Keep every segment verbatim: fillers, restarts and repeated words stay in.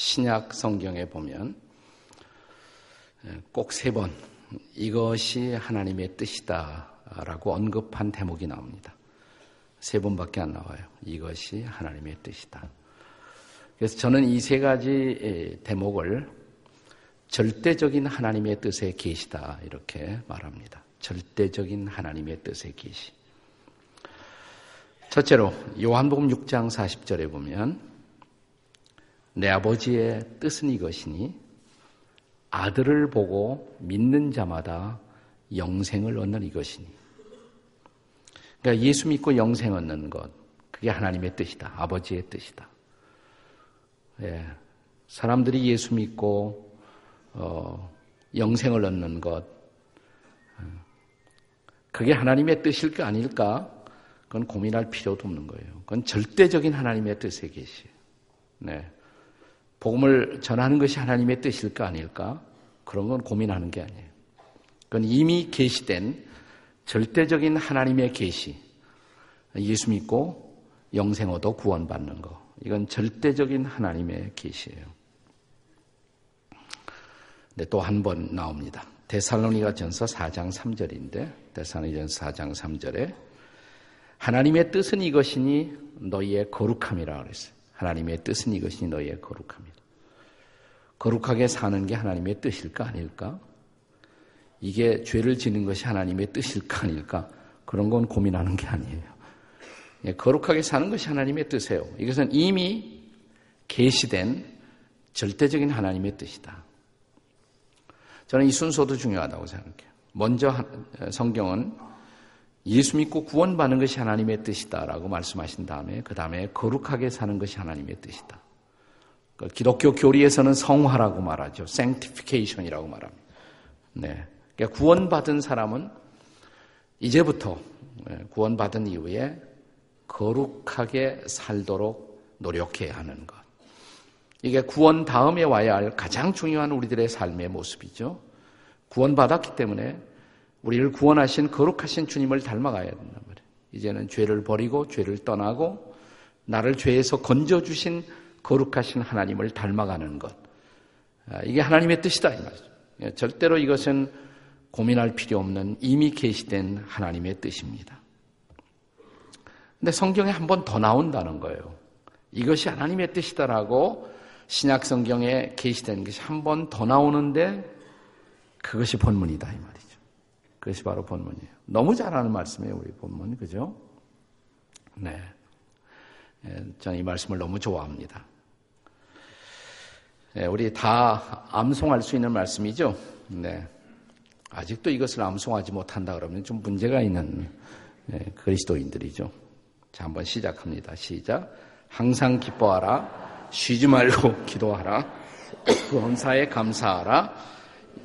신약 성경에 보면 꼭 세 번 이것이 하나님의 뜻이다라고 언급한 대목이 나옵니다. 세 번밖에 안 나와요. 이것이 하나님의 뜻이다. 그래서 저는 이 세 가지 대목을 절대적인 하나님의 뜻의 계시다 이렇게 말합니다. 절대적인 하나님의 뜻의 계시. 첫째로 요한복음 육 장 사십 절에 보면 내 아버지의 뜻은 이것이니 아들을 보고 믿는 자마다 영생을 얻는 이것이니. 그러니까 예수 믿고 영생 얻는 것, 그게 하나님의 뜻이다. 아버지의 뜻이다. 예, 사람들이 예수 믿고 어, 영생을 얻는 것, 그게 하나님의 뜻일까 아닐까? 그건 고민할 필요도 없는 거예요. 그건 절대적인 하나님의 뜻의 계시예요. 네, 복음을 전하는 것이 하나님의 뜻일까 아닐까? 그런 건 고민하는 게 아니에요. 그건 이미 계시된 절대적인 하나님의 계시, 예수 믿고 영생 얻어 구원받는 거, 이건 절대적인 하나님의 계시예요. 근데 또 한 번 나옵니다. 데살로니가전서 사 장 삼 절인데 데살로니가전서 사 장 삼 절에 하나님의 뜻은 이것이니 너희의 거룩함이라 그랬어요. 하나님의 뜻은 이것이니 너희의 거룩함이라. 거룩하게 사는 게 하나님의 뜻일까 아닐까? 이게 죄를 지는 것이 하나님의 뜻일까 아닐까? 그런 건 고민하는 게 아니에요. 거룩하게 사는 것이 하나님의 뜻이에요. 이것은 이미 계시된 절대적인 하나님의 뜻이다. 저는 이 순서도 중요하다고 생각해요. 먼저 성경은 예수 믿고 구원받는 것이 하나님의 뜻이다라고 말씀하신 다음에 그 다음에 거룩하게 사는 것이 하나님의 뜻이다. 기독교 교리에서는 성화라고 말하죠. sanctification이라고 말합니다. 네, 그러니까 구원받은 사람은 이제부터 구원받은 이후에 거룩하게 살도록 노력해야 하는 것. 이게 구원 다음에 와야 할 가장 중요한 우리들의 삶의 모습이죠. 구원받았기 때문에 우리를 구원하신 거룩하신 주님을 닮아가야 된단 말이에요. 이제는 죄를 버리고 죄를 떠나고 나를 죄에서 건져주신 거룩하신 하나님을 닮아가는 것. 이게 하나님의 뜻이다 이 말이죠. 절대로 이것은 고민할 필요 없는 이미 계시된 하나님의 뜻입니다. 근데 성경에 한 번 더 나온다는 거예요. 이것이 하나님의 뜻이다라고 신약 성경에 계시된 것이 한 번 더 나오는데 그것이 본문이다 이 말이죠. 그것이 바로 본문이에요. 너무 잘하는 말씀이에요, 우리 본문. 그죠? 네. 저는 이 말씀을 너무 좋아합니다. 네, 우리 다 암송할 수 있는 말씀이죠? 네. 아직도 이것을 암송하지 못한다 그러면 좀 문제가 있는 네, 그리스도인들이죠. 자, 한번 시작합니다. 시작. 항상 기뻐하라. 쉬지 말고 기도하라. 범사에 감사하라.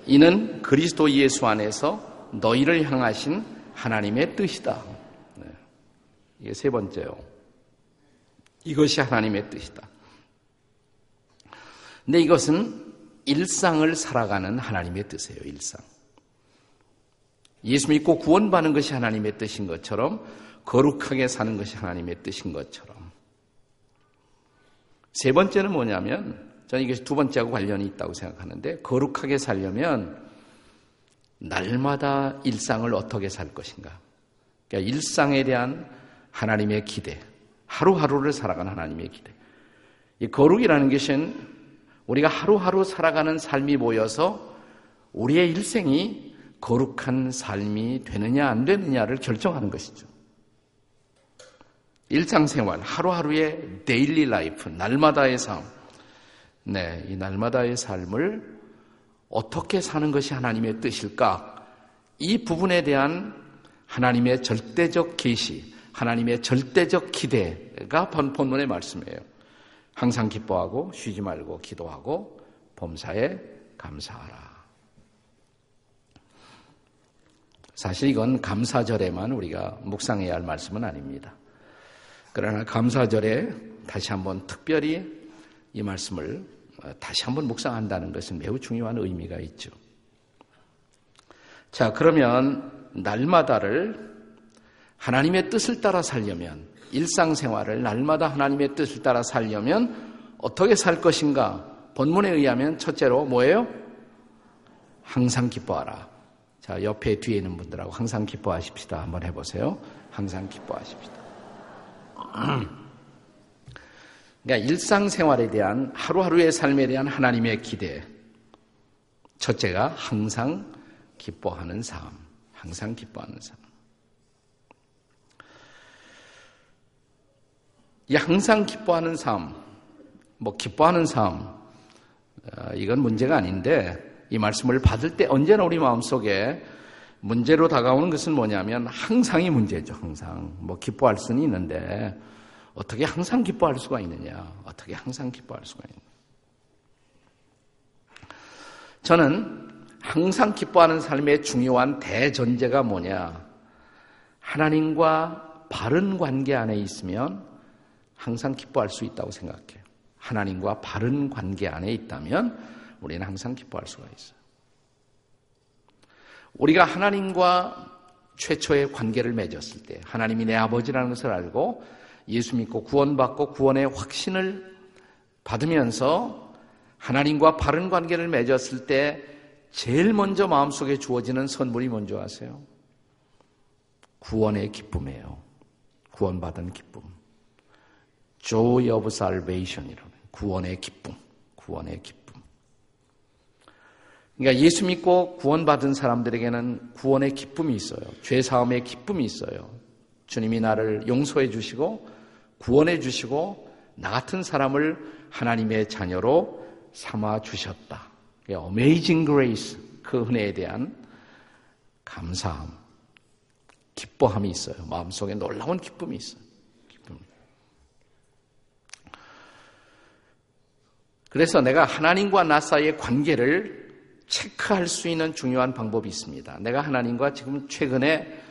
이는 그리스도 예수 안에서 너희를 향하신 하나님의 뜻이다. 네. 이게 세 번째요. 이것이 하나님의 뜻이다. 근데 이것은 일상을 살아가는 하나님의 뜻이에요. 일상. 예수 믿고 구원받는 것이 하나님의 뜻인 것처럼 거룩하게 사는 것이 하나님의 뜻인 것처럼. 세 번째는 뭐냐면 저는 이것이 두 번째하고 관련이 있다고 생각하는데 거룩하게 살려면 날마다 일상을 어떻게 살 것인가. 그러니까 일상에 대한 하나님의 기대, 하루하루를 살아가는 하나님의 기대. 이 거룩이라는 것은 우리가 하루하루 살아가는 삶이 모여서 우리의 일생이 거룩한 삶이 되느냐 안 되느냐를 결정하는 것이죠. 일상생활, 하루하루의 데일리 라이프, 날마다의 삶. 네, 이 날마다의 삶을 어떻게 사는 것이 하나님의 뜻일까? 이 부분에 대한 하나님의 절대적 계시, 하나님의 절대적 기대가 본문의 말씀이에요. 항상 기뻐하고 쉬지 말고 기도하고 범사에 감사하라. 사실 이건 감사절에만 우리가 묵상해야 할 말씀은 아닙니다. 그러나 감사절에 다시 한번 특별히 이 말씀을 다시 한번 묵상한다는 것은 매우 중요한 의미가 있죠. 자, 그러면 날마다를 하나님의 뜻을 따라 살려면, 일상생활을 날마다 하나님의 뜻을 따라 살려면 어떻게 살 것인가? 본문에 의하면 첫째로 뭐예요? 항상 기뻐하라. 자, 옆에 뒤에 있는 분들하고 항상 기뻐하십시다. 한번 해보세요. 항상 기뻐하십시다. 그러니까 일상생활에 대한, 하루하루의 삶에 대한 하나님의 기대. 첫째가 항상 기뻐하는 삶. 항상 기뻐하는 삶. 이 항상 기뻐하는 삶, 뭐 기뻐하는 삶, 이건 문제가 아닌데 이 말씀을 받을 때 언제나 우리 마음속에 문제로 다가오는 것은 뭐냐면 항상이 문제죠. 항상. 뭐 기뻐할 수는 있는데 어떻게 항상 기뻐할 수가 있느냐. 어떻게 항상 기뻐할 수가 있느냐. 저는 항상 기뻐하는 삶의 중요한 대전제가 뭐냐. 하나님과 바른 관계 안에 있으면 항상 기뻐할 수 있다고 생각해요. 하나님과 바른 관계 안에 있다면 우리는 항상 기뻐할 수가 있어요. 우리가 하나님과 최초의 관계를 맺었을 때 하나님이 내 아버지라는 것을 알고 예수 믿고 구원받고 구원의 확신을 받으면서 하나님과 바른 관계를 맺었을 때 제일 먼저 마음속에 주어지는 선물이 뭔지 아세요? 구원의 기쁨이에요. 구원받은 기쁨. Joy of Salvation이라고 해요. 구원의 기쁨. 구원의 기쁨. 그러니까 예수 믿고 구원받은 사람들에게는 구원의 기쁨이 있어요. 죄사함의 기쁨이 있어요. 주님이 나를 용서해 주시고 구원해 주시고 나 같은 사람을 하나님의 자녀로 삼아 주셨다. Amazing Grace, 그 은혜에 대한 감사함, 기뻐함이 있어요. 마음속에 놀라운 기쁨이 있어요. 기쁨. 그래서 내가 하나님과 나 사이의 관계를 체크할 수 있는 중요한 방법이 있습니다. 내가 하나님과 지금 최근에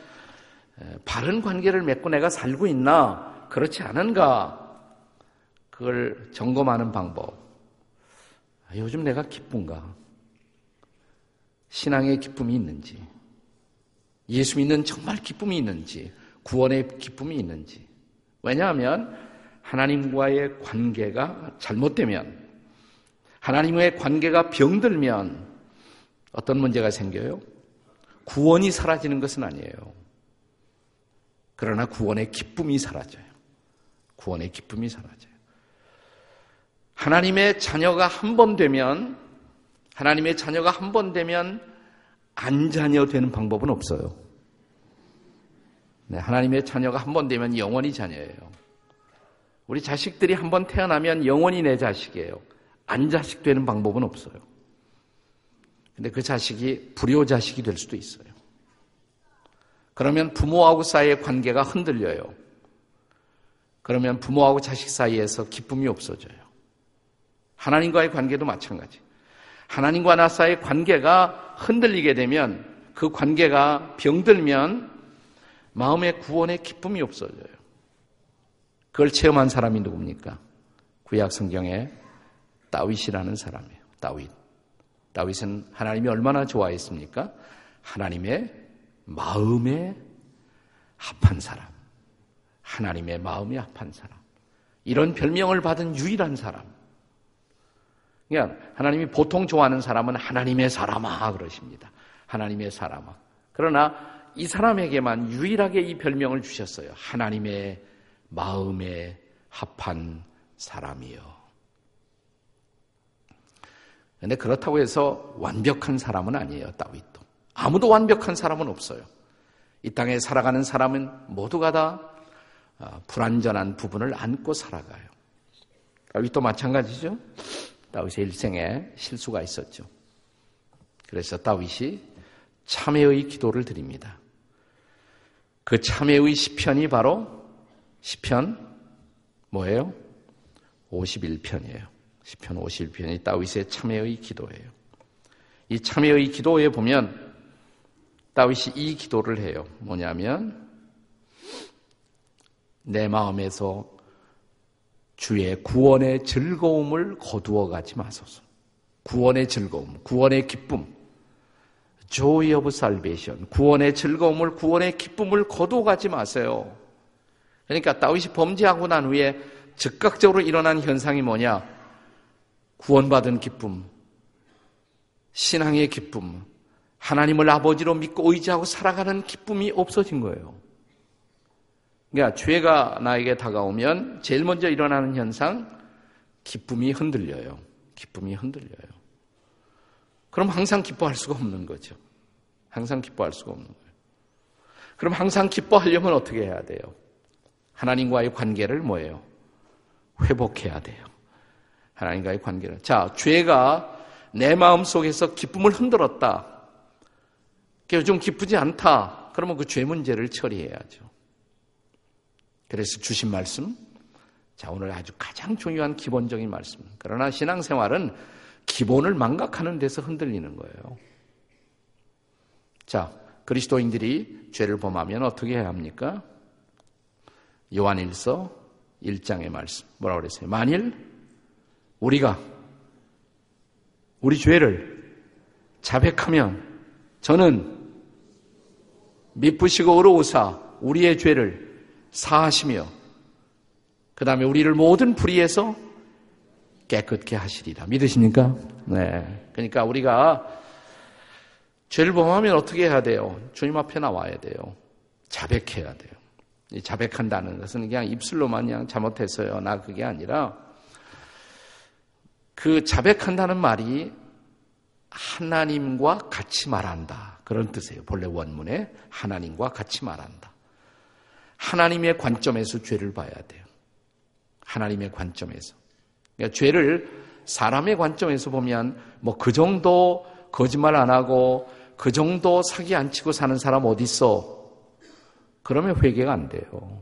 바른 관계를 맺고 내가 살고 있나, 그렇지 않은가, 그걸 점검하는 방법. 요즘 내가 기쁜가? 신앙의 기쁨이 있는지, 예수 믿는 정말 기쁨이 있는지, 구원의 기쁨이 있는지. 왜냐하면 하나님과의 관계가 잘못되면, 하나님과의 관계가 병들면 어떤 문제가 생겨요? 구원이 사라지는 것은 아니에요. 그러나 구원의 기쁨이 사라져요. 구원의 기쁨이 사라져요. 하나님의 자녀가 한 번 되면, 하나님의 자녀가 한 번 되면 안 자녀 되는 방법은 없어요. 네, 하나님의 자녀가 한 번 되면 영원히 자녀예요. 우리 자식들이 한 번 태어나면 영원히 내 자식이에요. 안 자식 되는 방법은 없어요. 근데 그 자식이 불효 자식이 될 수도 있어요. 그러면 부모하고 사이의 관계가 흔들려요. 그러면 부모하고 자식 사이에서 기쁨이 없어져요. 하나님과의 관계도 마찬가지. 하나님과 나 사이의 관계가 흔들리게 되면, 그 관계가 병들면 마음의 구원의 기쁨이 없어져요. 그걸 체험한 사람이 누굽니까? 구약 성경에 다윗이라는 사람이에요. 다윗. 다윗은 하나님이 얼마나 좋아했습니까? 하나님의 마음에 합한 사람. 하나님의 마음에 합한 사람. 이런 별명을 받은 유일한 사람. 그냥 하나님이 보통 좋아하는 사람은 하나님의 사람아 그러십니다. 하나님의 사람아. 그러나 이 사람에게만 유일하게 이 별명을 주셨어요. 하나님의 마음에 합한 사람이요. 그런데 그렇다고 해서 완벽한 사람은 아니에요. 다윗도. 아무도 완벽한 사람은 없어요. 이 땅에 살아가는 사람은 모두가 다 불완전한 부분을 안고 살아가요. 다윗도 마찬가지죠. 다윗의 일생에 실수가 있었죠. 그래서 다윗이 참회의 기도를 드립니다. 그 참회의 시편이 바로 시편 뭐예요? 오십일 편이에요. 시편 오십일 편이 다윗의 참회의 기도예요. 이 참회의 기도에 보면 다윗이 이 기도를 해요. 뭐냐면 내 마음에서 주의 구원의 즐거움을 거두어 가지 마소서. 구원의 즐거움, 구원의 기쁨. Joy of Salvation. 구원의 즐거움을, 구원의 기쁨을 거두어 가지 마세요. 그러니까 다윗이 범죄하고 난 후에 즉각적으로 일어난 현상이 뭐냐? 구원받은 기쁨, 신앙의 기쁨, 하나님을 아버지로 믿고 의지하고 살아가는 기쁨이 없어진 거예요. 그러니까 죄가 나에게 다가오면 제일 먼저 일어나는 현상, 기쁨이 흔들려요. 기쁨이 흔들려요. 그럼 항상 기뻐할 수가 없는 거죠. 항상 기뻐할 수가 없는 거예요. 그럼 항상 기뻐하려면 어떻게 해야 돼요? 하나님과의 관계를 뭐예요? 회복해야 돼요. 하나님과의 관계를. 자, 죄가 내 마음속에서 기쁨을 흔들었다. 요즘 기쁘지 않다. 그러면 그 죄 문제를 처리해야죠. 그래서 주신 말씀, 자, 오늘 아주 가장 중요한 기본적인 말씀. 그러나 신앙생활은 기본을 망각하는 데서 흔들리는 거예요. 자, 그리스도인들이 죄를 범하면 어떻게 해야 합니까? 요한일서 일 장의 말씀. 뭐라고 그랬어요? 만일 우리가 우리 죄를 자백하면 저는 미쁘시고 의로우사 우리의 죄를 사하시며 그 다음에 우리를 모든 불의에서 깨끗게 하시리라. 믿으십니까? 네. 그러니까 우리가 죄를 범하면 어떻게 해야 돼요? 주님 앞에 나와야 돼요. 자백해야 돼요. 이 자백한다는 것은 그냥 입술로만 그냥 잘못했어요. 나 그게 아니라 그 자백한다는 말이 하나님과 같이 말한다. 그런 뜻이에요. 본래 원문에 하나님과 같이 말한다. 하나님의 관점에서 죄를 봐야 돼요. 하나님의 관점에서. 그러니까 죄를 사람의 관점에서 보면 뭐 그 정도 거짓말 안 하고 그 정도 사기 안 치고 사는 사람 어디 있어? 그러면 회개가 안 돼요.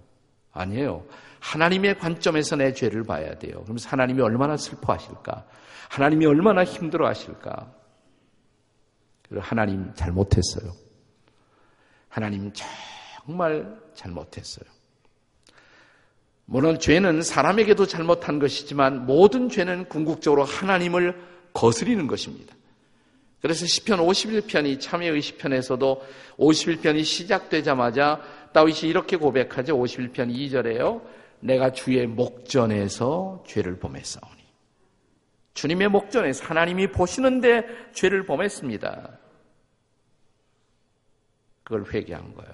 아니에요. 하나님의 관점에서 내 죄를 봐야 돼요. 그러면서 하나님이 얼마나 슬퍼하실까? 하나님이 얼마나 힘들어하실까? 하나님 잘못했어요. 하나님 정말 잘못했어요. 물론 죄는 사람에게도 잘못한 것이지만 모든 죄는 궁극적으로 하나님을 거스리는 것입니다. 그래서 시편 오십일 편이 참회의 시편에서도 오십일 편이 시작되자마자 다윗이 이렇게 고백하죠. 오십일 편 이 절에요. 내가 주의 목전에서 죄를 범했사오니. 주님의 목전에서 하나님이 보시는데 죄를 범했습니다. 그걸 회개한 거예요.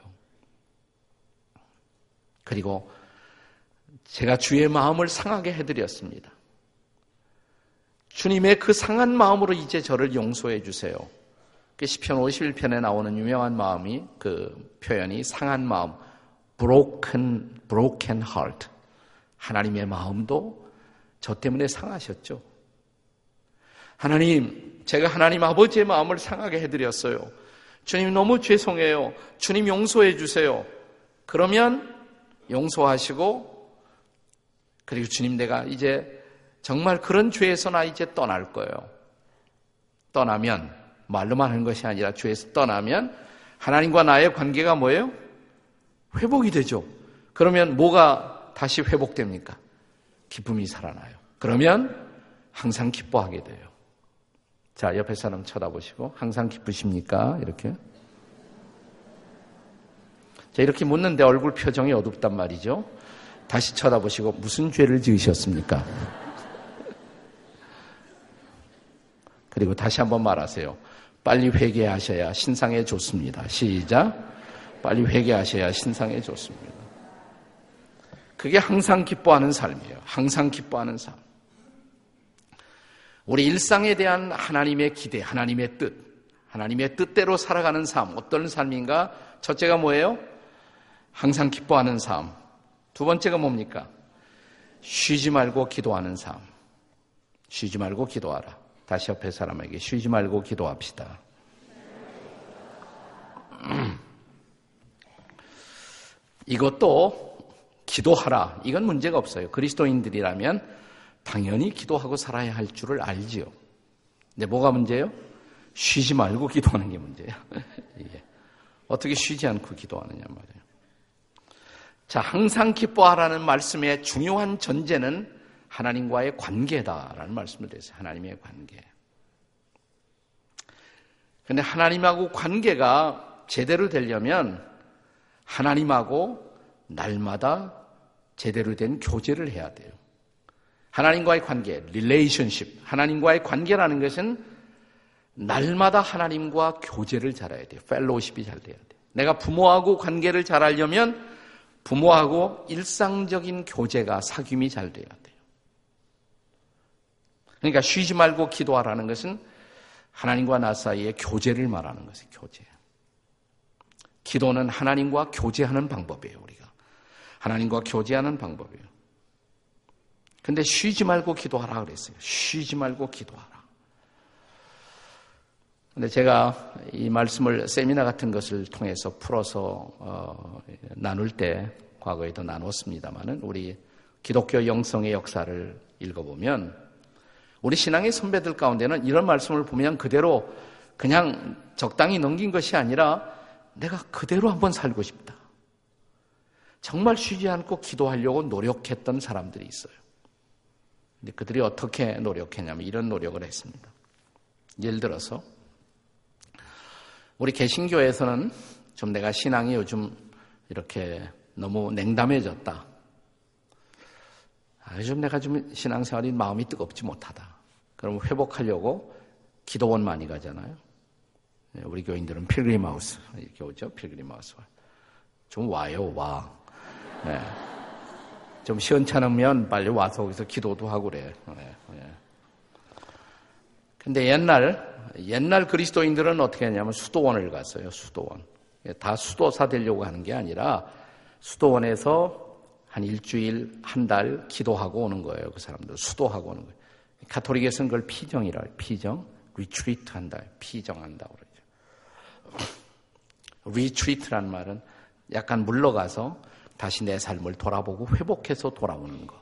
그리고 제가 주의 마음을 상하게 해드렸습니다. 주님의 그 상한 마음으로 이제 저를 용서해 주세요. 시편 오십일 편에 나오는 유명한 마음이 그 표현이 상한 마음, broken, broken heart. 하나님의 마음도 저 때문에 상하셨죠. 하나님, 제가 하나님 아버지의 마음을 상하게 해드렸어요. 주님 너무 죄송해요. 주님 용서해 주세요. 그러면 용서하시고 그리고 주님 내가 이제 정말 그런 죄에서 나 이제 떠날 거예요. 떠나면 말로만 하는 것이 아니라 죄에서 떠나면 하나님과 나의 관계가 뭐예요? 회복이 되죠. 그러면 뭐가 다시 회복됩니까? 기쁨이 살아나요. 그러면 항상 기뻐하게 돼요. 자, 옆에 사람 쳐다보시고 항상 기쁘십니까? 이렇게. 자, 이렇게 묻는데 얼굴 표정이 어둡단 말이죠. 다시 쳐다보시고 무슨 죄를 지으셨습니까? 그리고 다시 한번 말하세요. 빨리 회개하셔야 신상에 좋습니다. 시작. 빨리 회개하셔야 신상에 좋습니다. 그게 항상 기뻐하는 삶이에요. 항상 기뻐하는 삶. 우리 일상에 대한 하나님의 기대, 하나님의 뜻, 하나님의 뜻대로 살아가는 삶, 어떤 삶인가? 첫째가 뭐예요? 항상 기뻐하는 삶. 두 번째가 뭡니까? 쉬지 말고 기도하는 삶. 쉬지 말고 기도하라. 다시 옆에 사람에게 쉬지 말고 기도합시다. 이것도 기도하라. 이건 문제가 없어요. 그리스도인들이라면 당연히 기도하고 살아야 할 줄을 알지요. 근데 뭐가 문제예요? 쉬지 말고 기도하는 게 문제예요. 예. 어떻게 쉬지 않고 기도하느냐 말이에요. 자, 항상 기뻐하라는 말씀의 중요한 전제는 하나님과의 관계다라는 말씀을 드렸어요. 하나님의 관계. 그런데 하나님하고 관계가 제대로 되려면 하나님하고 날마다 제대로 된 교제를 해야 돼요. 하나님과의 관계, 릴레이션십, 하나님과의 관계라는 것은 날마다 하나님과 교제를 잘해야 돼요. 펠로우십이 잘 돼야 돼요. 내가 부모하고 관계를 잘 하려면 부모하고 일상적인 교제가, 사귐이 잘 돼야 돼요. 그러니까 쉬지 말고 기도하라는 것은 하나님과 나 사이의 교제를 말하는 것이에요. 교제. 기도는 하나님과 교제하는 방법이에요. 우리가 하나님과 교제하는 방법이에요. 근데 쉬지 말고 기도하라 그랬어요. 쉬지 말고 기도하라. 근데 제가 이 말씀을 세미나 같은 것을 통해서 풀어서 어, 나눌 때 과거에도 나눴습니다마는 우리 기독교 영성의 역사를 읽어보면 우리 신앙의 선배들 가운데는 이런 말씀을 보면 그대로 그냥 적당히 넘긴 것이 아니라 내가 그대로 한번 살고 싶다. 정말 쉬지 않고 기도하려고 노력했던 사람들이 있어요. 근데 그들이 어떻게 노력했냐면 이런 노력을 했습니다. 예를 들어서 우리 개신교에서는 좀 내가 신앙이 요즘 이렇게 너무 냉담해졌다. 아, 요즘 내가 좀 신앙생활이 마음이 뜨겁지 못하다. 그럼 회복하려고 기도원 많이 가잖아요. 우리 교인들은 필그림하우스 이렇게 오죠. 필그림하우스 좀 와요, 와. 네. 좀 시원찮으면 빨리 와서 거기서 기도도 하고 그래. 네. 네. 근데 옛날 옛날 그리스도인들은 어떻게 했냐면 수도원을 갔어요. 수도원. 다 수도사 되려고 하는 게 아니라 수도원에서 한 일주일, 한 달 기도하고 오는 거예요. 그 사람들 수도하고 오는 거예요. 가톨릭에서는 그걸 피정이라 해요. 피정, 리트리트 한다, 피정한다고 그러죠. 리트리트란 말은 약간 물러가서 다시 내 삶을 돌아보고 회복해서 돌아오는 거.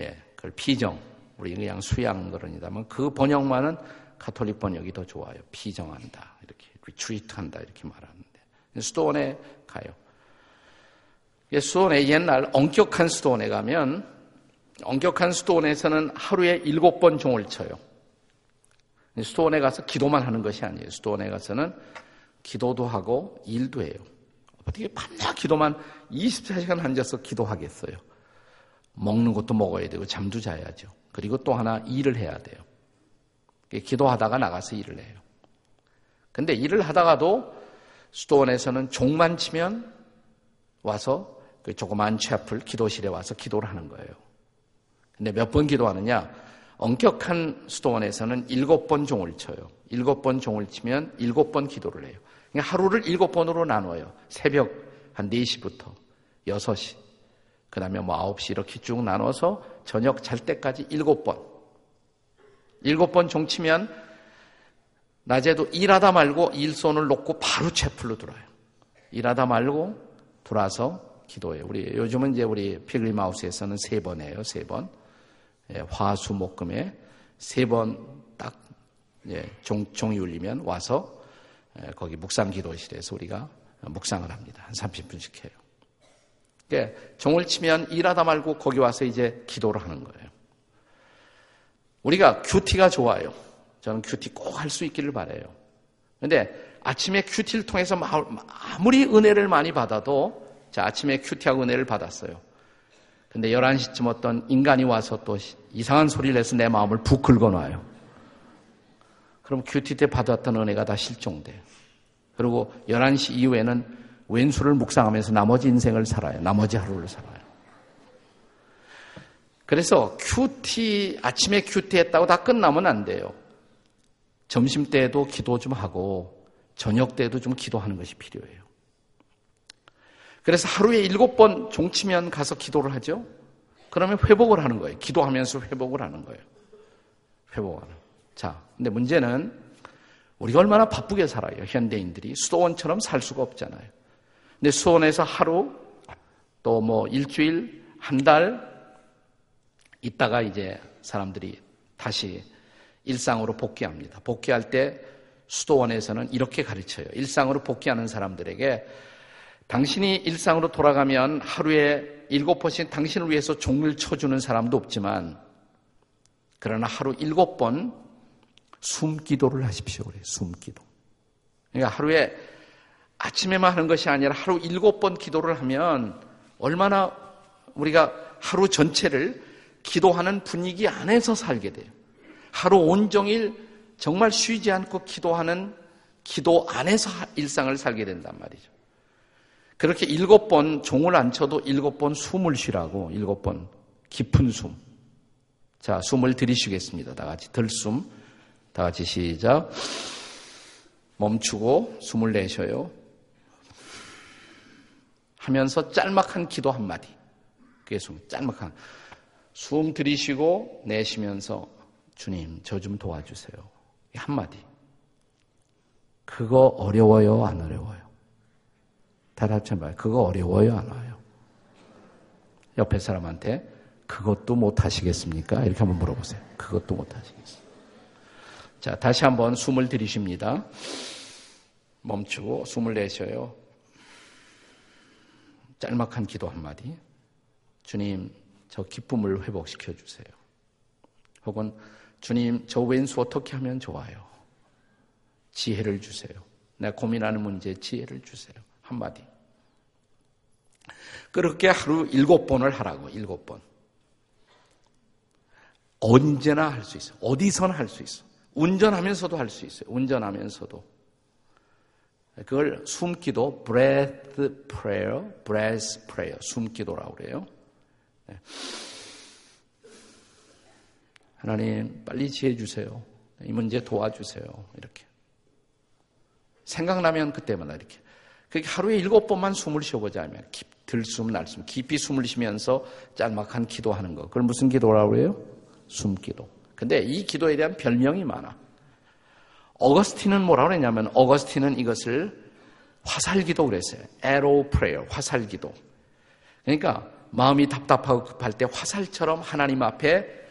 예, 그걸 피정. 우리 그냥 수양 그런이다면 그 번역만은 가톨릭 번역이 더 좋아요. 피정한다, 이렇게 리트리트한다 이렇게 말하는데 수도원에 가요. 수도원에 옛날 엄격한 수도원에 가면 엄격한 수도원에서는 하루에 일곱 번 종을 쳐요. 수도원에 가서 기도만 하는 것이 아니에요. 수도원에 가서는 기도도 하고 일도 해요. 어떻게 밤낮 기도만 이십사 시간 앉아서 기도하겠어요. 먹는 것도 먹어야 되고 잠도 자야죠. 그리고 또 하나 일을 해야 돼요. 기도하다가 나가서 일을 해요. 근데 일을 하다가도 수도원에서는 종만 치면 와서 그 조그만 채플 기도실에 와서 기도를 하는 거예요. 근데 몇 번 기도하느냐? 엄격한 수도원에서는 일곱 번 종을 쳐요. 일곱 번 종을 치면 일곱 번 기도를 해요. 그러니까 하루를 일곱 번으로 나눠요. 새벽 한 네 시부터 여섯 시, 그 다음에 뭐 아홉 시 이렇게 쭉 나눠서 저녁 잘 때까지 일곱 번. 일곱 번 종 치면 낮에도 일하다 말고 일손을 놓고 바로 채플로 들어와요. 일하다 말고 돌아서 기도해요. 우리 요즘은 이제 우리 필그림하우스에서는 세 번 해요. 세 번. 예, 화수목금에 세 번 딱 예, 종이 울리면 와서 예, 거기 묵상 기도실에서 우리가 묵상을 합니다. 한 삼십 분씩 해요. 예, 종을 치면 일하다 말고 거기 와서 이제 기도를 하는 거예요. 우리가 큐티가 좋아요. 저는 큐티 꼭 할 수 있기를 바라요. 그런데 아침에 큐티를 통해서 아무리 은혜를 많이 받아도 자, 아침에 큐티하고 은혜를 받았어요. 근데 열한 시쯤 어떤 인간이 와서 또 이상한 소리를 해서 내 마음을 푹 긁어놔요. 그럼 큐티 때 받았던 은혜가 다 실종돼요. 그리고 열한 시 이후에는 왼수를 묵상하면서 나머지 인생을 살아요. 나머지 하루를 살아요. 그래서 큐티, 아침에 큐티 했다고 다 끝나면 안 돼요. 점심 때에도 기도 좀 하고 저녁 때도 좀 기도하는 것이 필요해요. 그래서 하루에 일곱 번 종치면 가서 기도를 하죠. 그러면 회복을 하는 거예요. 기도하면서 회복을 하는 거예요. 회복하는. 자, 근데 문제는 우리가 얼마나 바쁘게 살아요. 현대인들이 수도원처럼 살 수가 없잖아요. 근데 수원에서 하루 또 뭐 일주일, 한 달 있다가 이제 사람들이 다시 일상으로 복귀합니다. 복귀할 때 수도원에서는 이렇게 가르쳐요. 일상으로 복귀하는 사람들에게 당신이 일상으로 돌아가면 하루에 일곱 번씩 당신을 위해서 종을 쳐주는 사람도 없지만 그러나 하루 일곱 번 숨기도를 하십시오. 그래요. 숨기도. 그러니까 하루에 아침에만 하는 것이 아니라 하루 일곱 번 기도를 하면 얼마나 우리가 하루 전체를 기도하는 분위기 안에서 살게 돼요. 하루 온종일 정말 쉬지 않고 기도하는 기도 안에서 일상을 살게 된단 말이죠. 그렇게 일곱 번 종을 안 쳐도 일곱 번 숨을 쉬라고, 일곱 번 깊은 숨. 자, 숨을 들이쉬겠습니다. 다 같이 들숨. 다 같이 시작. 멈추고 숨을 내쉬어요. 하면서 짤막한 기도 한마디. 그게 숨, 짤막한. 숨 들이쉬고 내쉬면서 주님, 저 좀 도와주세요. 한마디. 그거 어려워요, 안 어려워요? 다 같이 말해요. 그거 어려워요, 안 와요? 옆에 사람한테 그것도 못 하시겠습니까? 이렇게 한번 물어보세요. 그것도 못 하시겠습니까? 자, 다시 한번 숨을 들이쉽니다. 멈추고 숨을 내쉬어요. 짤막한 기도 한마디. 주님, 저 기쁨을 회복시켜 주세요. 혹은 주님, 저 왼수 어떻게 하면 좋아요? 지혜를 주세요. 내가 고민하는 문제에 지혜를 주세요. 한마디. 그렇게 하루 일곱 번을 하라고, 일곱 번. 언제나 할 수 있어요. 어디서나 할 수 있어요. 운전하면서도 할 수 있어요. 운전하면서도. 그걸 숨기도, breath prayer, breath prayer, 숨기도라고 그래요. 네. 하나님, 빨리 지혜 주세요. 이 문제 도와주세요. 이렇게. 생각나면 그때마다 이렇게. 그게 하루에 일곱 번만 숨을 쉬어보자면, 들숨, 날숨, 깊이 숨을 쉬면서 짤막한 기도하는 거. 그걸 무슨 기도라고 해요? 숨기도. 근데 이 기도에 대한 별명이 많아. 어거스틴은 뭐라고 그랬냐면, 어거스틴은 이것을 화살기도 그랬어요. Arrow prayer, 화살기도. 그러니까 마음이 답답하고 급할 때 화살처럼 하나님 앞에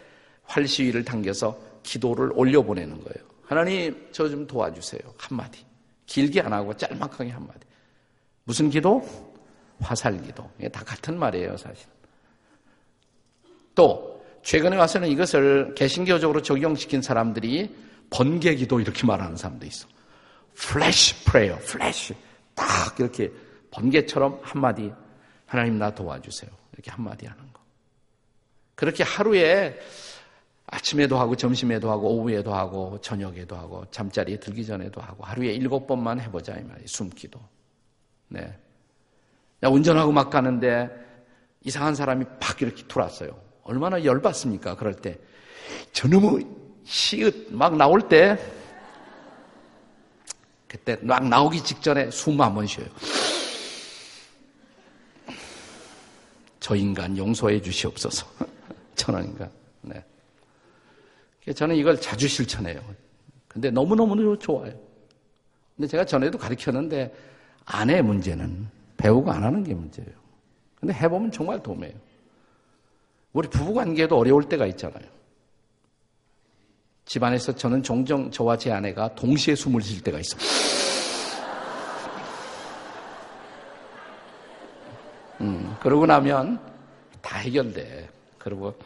활시위를 당겨서 기도를 올려보내는 거예요. 하나님, 저 좀 도와주세요. 한마디. 길게 안 하고 짤막하게 한마디. 무슨 기도? 화살기도. 이게 다 같은 말이에요, 사실. 또 최근에 와서는 이것을 개신교적으로 적용시킨 사람들이 번개기도 이렇게 말하는 사람도 있어. 플래시 프레이어, 플래시. 딱 이렇게 번개처럼 한마디. 하나님, 나 도와주세요. 이렇게 한마디 하는 거. 그렇게 하루에 아침에도 하고 점심에도 하고 오후에도 하고 저녁에도 하고 잠자리에 들기 전에도 하고 하루에 일곱 번만 해보자 이 말이에요. 숨기도. 네. 야, 운전하고 막 가는데 이상한 사람이 팍 이렇게 들어왔어요. 얼마나 열받습니까? 그럴 때 저놈의 시읒 막 나올 때 그때 막 나오기 직전에 숨 한번 쉬어요. 저 인간 용서해 주시옵소서. 천한 인간. 네. 저는 이걸 자주 실천해요. 근데 너무너무 좋아요. 근데 제가 전에도 가르쳤는데 안 해, 문제는. 배우고 안 하는 게 문제예요. 근데 해보면 정말 도움이에요. 우리 부부관계도 어려울 때가 있잖아요. 집안에서 저는 종종 저와 제 아내가 동시에 숨을 쉴 때가 있어요. 음, 그러고 나면 다 해결돼. 그리고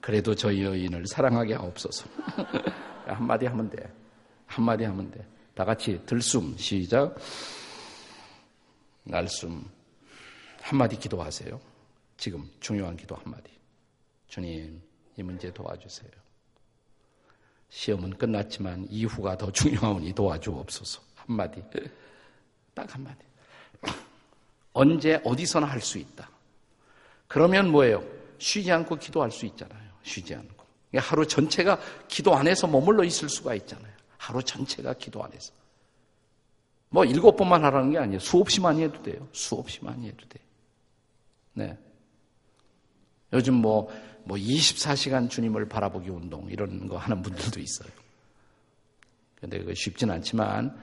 그래도 저희 여인을 사랑하게 하옵소서. 한마디 하면 돼. 한마디 하면 돼. 다 같이 들숨 시작. 날숨. 한마디 기도하세요. 지금 중요한 기도 한마디. 주님, 이 문제 도와주세요. 시험은 끝났지만 이후가 더 중요하오니 도와주옵소서. 한마디. 딱 한마디. 언제 어디서나 할 수 있다. 그러면 뭐예요? 쉬지 않고 기도할 수 있잖아요. 쉬지 않고. 하루 전체가 기도 안에서 머물러 있을 수가 있잖아요. 하루 전체가 기도 안에서. 뭐 일곱 번만 하라는 게 아니에요. 수없이 많이 해도 돼요. 수없이 많이 해도 돼요. 네. 요즘 뭐, 뭐 이십사 시간 주님을 바라보기 운동 이런 거 하는 분들도 있어요. 근데 그거 쉽진 않지만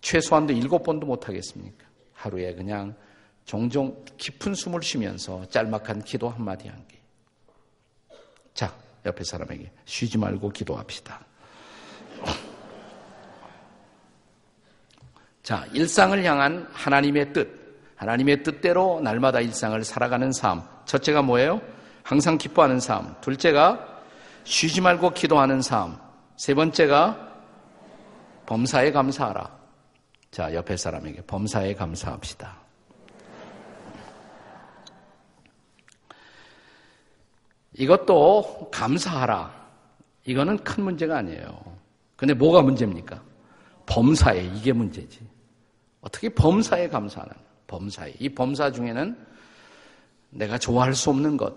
최소한도 일곱 번도 못 하겠습니까? 하루에 그냥 종종 깊은 숨을 쉬면서 짤막한 기도 한마디 한 게. 자, 옆에 사람에게 쉬지 말고 기도합시다. 자, 일상을 향한 하나님의 뜻, 하나님의 뜻대로 날마다 일상을 살아가는 삶. 첫째가 뭐예요? 항상 기뻐하는 삶. 둘째가 쉬지 말고 기도하는 삶. 세 번째가 범사에 감사하라. 자, 옆에 사람에게 범사에 감사합시다. 이것도 감사하라. 이거는 큰 문제가 아니에요. 근데 뭐가 문제입니까? 범사에, 이게 문제지. 어떻게 범사에 감사하느냐. 범사에. 이 범사 중에는 내가 좋아할 수 없는 것,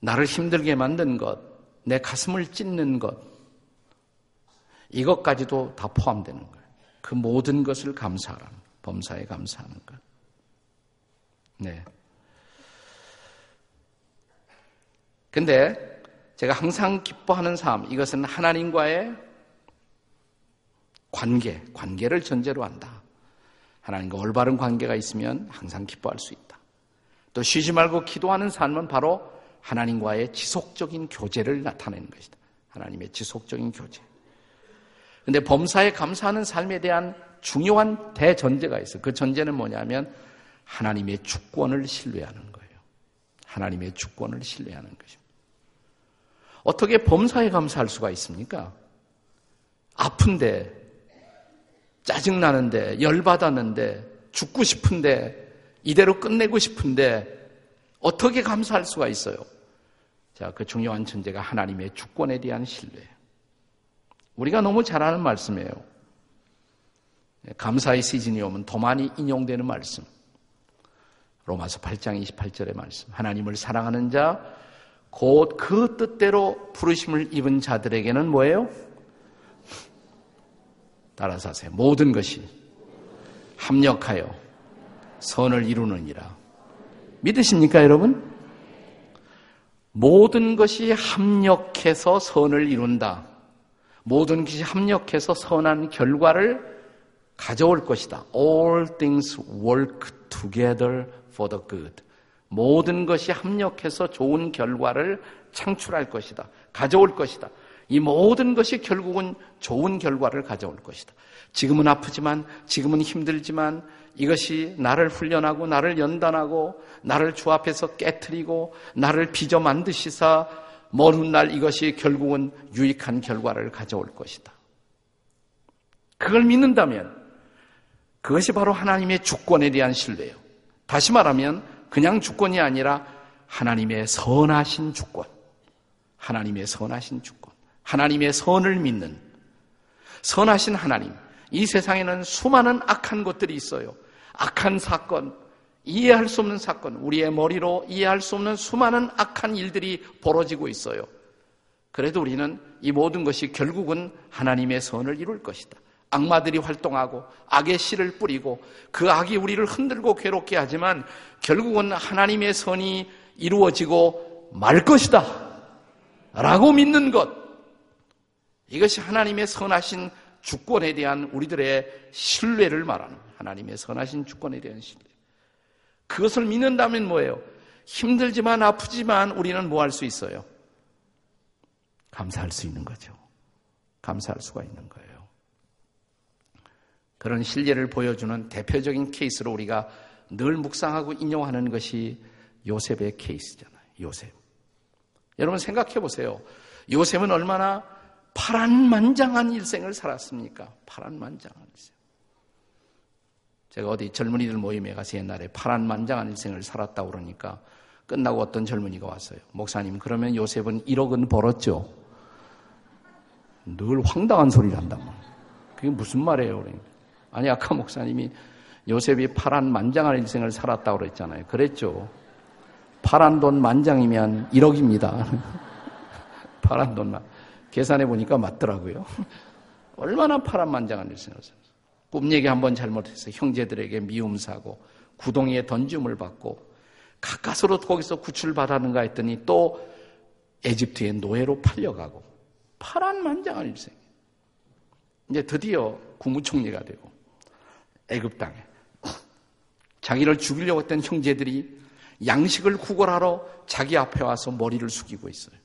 나를 힘들게 만든 것, 내 가슴을 찢는 것, 이것까지도 다 포함되는 거예요. 그 모든 것을 감사하라. 범사에 감사하는 것. 네. 근데 제가 항상 기뻐하는 삶, 이것은 하나님과의 관계, 관계를 전제로 한다. 하나님과 올바른 관계가 있으면 항상 기뻐할 수 있다. 또 쉬지 말고 기도하는 삶은 바로 하나님과의 지속적인 교제를 나타내는 것이다. 하나님의 지속적인 교제. 근데 범사에 감사하는 삶에 대한 중요한 대전제가 있어. 그 전제는 뭐냐면 하나님의 주권을 신뢰하는 거예요. 하나님의 주권을 신뢰하는 것입니다. 어떻게 범사에 감사할 수가 있습니까? 아픈데, 짜증나는데, 열받았는데, 죽고 싶은데, 이대로 끝내고 싶은데 어떻게 감사할 수가 있어요? 자, 그 중요한 전제가 하나님의 주권에 대한 신뢰예요. 우리가 너무 잘 아는 말씀이에요. 감사의 시즌이 오면 더 많이 인용되는 말씀. 로마서 팔 장 이십팔 절의 말씀. 하나님을 사랑하는 자, 곧 그 뜻대로 부르심을 입은 자들에게는 뭐예요? 따라서 하세요. 모든 것이 합력하여 선을 이루느니라. 믿으십니까, 여러분? 모든 것이 합력해서 선을 이룬다. 모든 것이 합력해서 선한 결과를 가져올 것이다. All things work together for the good. 모든 것이 합력해서 좋은 결과를 창출할 것이다. 가져올 것이다. 이 모든 것이 결국은 좋은 결과를 가져올 것이다. 지금은 아프지만, 지금은 힘들지만, 이것이 나를 훈련하고, 나를 연단하고, 나를 주 앞에서 깨트리고, 나를 빚어 만드시사 먼 훗날 이것이 결국은 유익한 결과를 가져올 것이다. 그걸 믿는다면 그것이 바로 하나님의 주권에 대한 신뢰예요. 다시 말하면 그냥 주권이 아니라 하나님의 선하신 주권, 하나님의 선하신 주권, 하나님의 선을 믿는 선하신 하나님. 이 세상에는 수많은 악한 것들이 있어요. 악한 사건, 이해할 수 없는 사건, 우리의 머리로 이해할 수 없는 수많은 악한 일들이 벌어지고 있어요. 그래도 우리는 이 모든 것이 결국은 하나님의 선을 이룰 것이다. 악마들이 활동하고 악의 씨를 뿌리고 그 악이 우리를 흔들고 괴롭게 하지만 결국은 하나님의 선이 이루어지고 말 것이다 라고 믿는 것, 이것이 하나님의 선하신 주권에 대한 우리들의 신뢰를 말하는 거예요. 하나님의 선하신 주권에 대한 신뢰. 그것을 믿는다면 뭐예요? 힘들지만 아프지만 우리는 뭐 할 수 있어요? 감사할 수 있는 거죠. 감사할 수가 있는 거예요. 그런 신뢰를 보여주는 대표적인 케이스로 우리가 늘 묵상하고 인용하는 것이 요셉의 케이스잖아요. 요셉. 여러분 생각해 보세요. 요셉은 얼마나 파란만장한 일생을 살았습니까? 파란만장한 일생. 제가 어디 젊은이들 모임에 가서 옛날에 파란만장한 일생을 살았다고 그러니까 끝나고 어떤 젊은이가 왔어요. 목사님, 그러면 요셉은 일억은 벌었죠? 늘 황당한 소리를 한단 말이에요. 그게 무슨 말이에요? 그러니까. 아니, 아까 목사님이 요셉이 파란 만장한 일생을 살았다고 그랬잖아요. 그랬죠. 파란 돈 만장이면 일억입니다. 파란 돈만. 계산해 보니까 맞더라고요. 얼마나 파란 만장한 일생을 살았어요. 꿈 얘기 한번 잘못해서 형제들에게 미움 사고, 구덩이에 던짐을 받고, 가까스로 거기서 구출받았는가 했더니 또 에집트의 노예로 팔려가고, 파란 만장한 일생. 이제 드디어 국무총리가 되고, 애굽 땅에 자기를 죽이려고 했던 형제들이 양식을 구걸하러 자기 앞에 와서 머리를 숙이고 있어요.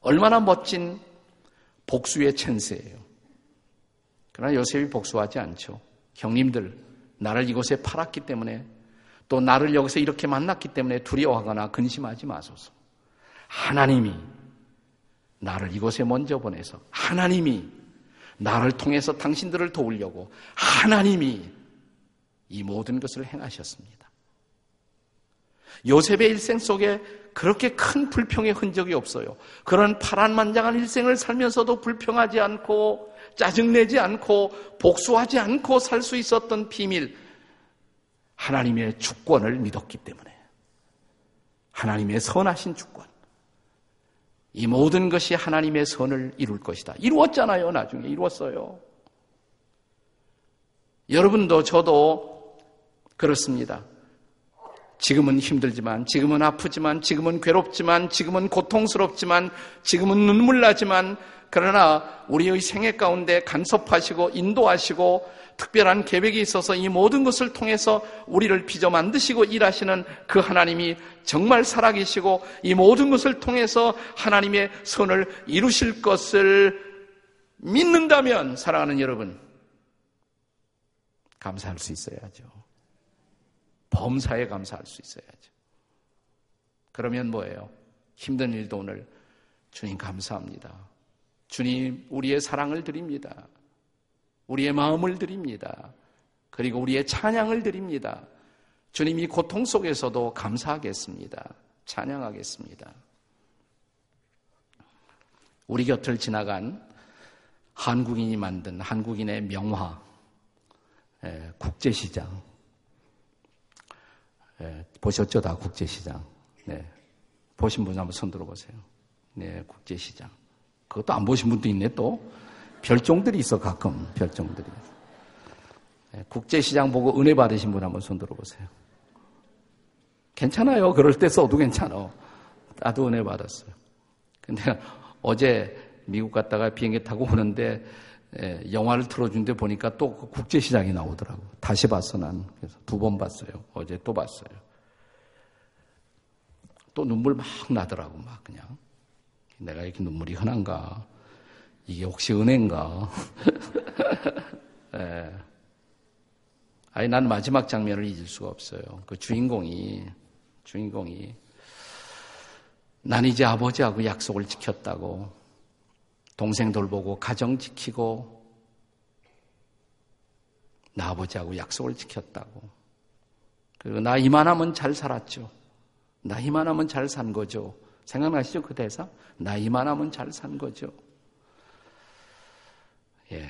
얼마나 멋진 복수의 찬스예요. 그러나 요셉이 복수하지 않죠. 형님들, 나를 이곳에 팔았기 때문에, 또 나를 여기서 이렇게 만났기 때문에 두려워하거나 근심하지 마소서. 하나님이 나를 이곳에 먼저 보내서, 하나님이 나를 통해서 당신들을 도우려고 하나님이 이 모든 것을 행하셨습니다. 요셉의 일생 속에 그렇게 큰 불평의 흔적이 없어요. 그런 파란만장한 일생을 살면서도 불평하지 않고 짜증내지 않고 복수하지 않고 살 수 있었던 비밀, 하나님의 주권을 믿었기 때문에, 하나님의 선하신 주권, 이 모든 것이 하나님의 선을 이룰 것이다. 이루었잖아요. 나중에 이루었어요. 여러분도 저도 그렇습니다. 지금은 힘들지만, 지금은 아프지만, 지금은 괴롭지만, 지금은 고통스럽지만, 지금은 눈물 나지만, 그러나 우리의 생애 가운데 간섭하시고 인도하시고 특별한 계획이 있어서 이 모든 것을 통해서 우리를 빚어 만드시고 일하시는 그 하나님이 정말 살아계시고 이 모든 것을 통해서 하나님의 선을 이루실 것을 믿는다면, 사랑하는 여러분, 감사할 수 있어야죠. 범사에 감사할 수 있어야죠. 그러면 뭐예요? 힘든 일도 오늘 주님 감사합니다. 주님, 우리의 사랑을 드립니다. 우리의 마음을 드립니다. 그리고 우리의 찬양을 드립니다. 주님, 이 고통 속에서도 감사하겠습니다. 찬양하겠습니다. 우리 곁을 지나간 한국인이 만든 한국인의 명화, 예, 국제시장. 예, 보셨죠? 다 국제시장. 네. 보신 분 한번 손 들어보세요. 네, 국제시장. 그것도 안 보신 분도 있네, 또. 별종들이 있어, 가끔. 별종들이. 네, 국제시장 보고 은혜 받으신 분 한번 손 들어보세요. 괜찮아요. 그럴 때 써도 괜찮아. 나도 은혜 받았어요. 근데 어제 미국 갔다가 비행기 타고 오는데, 예, 영화를 틀어준데 보니까 또 국제시장이 나오더라고. 다시 봤어, 난. 그래서 두 번 봤어요. 어제 또 봤어요. 또 눈물 막 나더라고, 막 그냥. 내가 이렇게 눈물이 흔한가? 이게 혹시 은혜인가? 예. 아니, 난 마지막 장면을 잊을 수가 없어요. 그 주인공이, 주인공이, 난 이제 아버지하고 약속을 지켰다고. 동생 돌보고 가정 지키고 나 아버지하고 약속을 지켰다고. 그리고 나 이만하면 잘 살았죠. 나 이만하면 잘 산 거죠. 생각나시죠? 그 대사? 나 이만하면 잘 산 거죠. 예.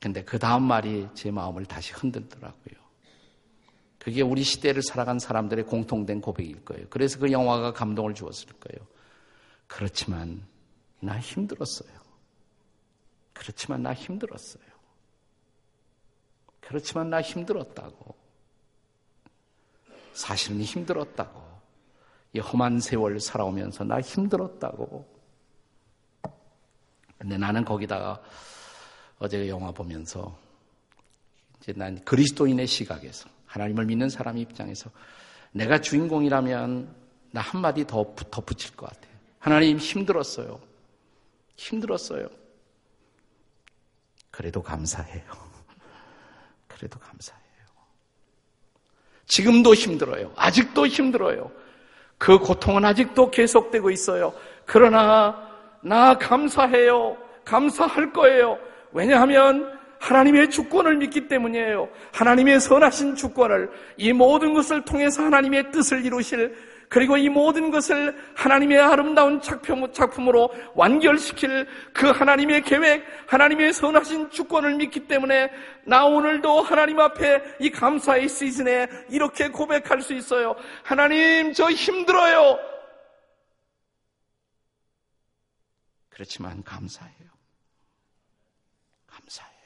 근데 그 다음 말이 제 마음을 다시 흔들더라고요. 그게 우리 시대를 살아간 사람들의 공통된 고백일 거예요. 그래서 그 영화가 감동을 주었을 거예요. 그렇지만 나 힘들었어요. 그렇지만 나 힘들었어요. 그렇지만 나 힘들었다고. 사실은 힘들었다고. 이 험한 세월 살아오면서 나 힘들었다고. 근데 나는 거기다가 어제 영화 보면서 이제 난 그리스도인의 시각에서, 하나님을 믿는 사람 입장에서 내가 주인공이라면 나 한마디 더 덧붙일 것 같아요. 하나님, 힘들었어요. 힘들었어요. 그래도 감사해요. 그래도 감사해요. 지금도 힘들어요. 아직도 힘들어요. 그 고통은 아직도 계속되고 있어요. 그러나 나 감사해요. 감사할 거예요. 왜냐하면 하나님의 주권을 믿기 때문이에요. 하나님의 선하신 주권을, 이 모든 것을 통해서 하나님의 뜻을 이루실, 그리고 이 모든 것을 하나님의 아름다운 작품으로 완결시킬 그 하나님의 계획, 하나님의 선하신 주권을 믿기 때문에 나 오늘도 하나님 앞에 이 감사의 시즌에 이렇게 고백할 수 있어요. 하나님, 저 힘들어요. 그렇지만 감사해요. 감사해요.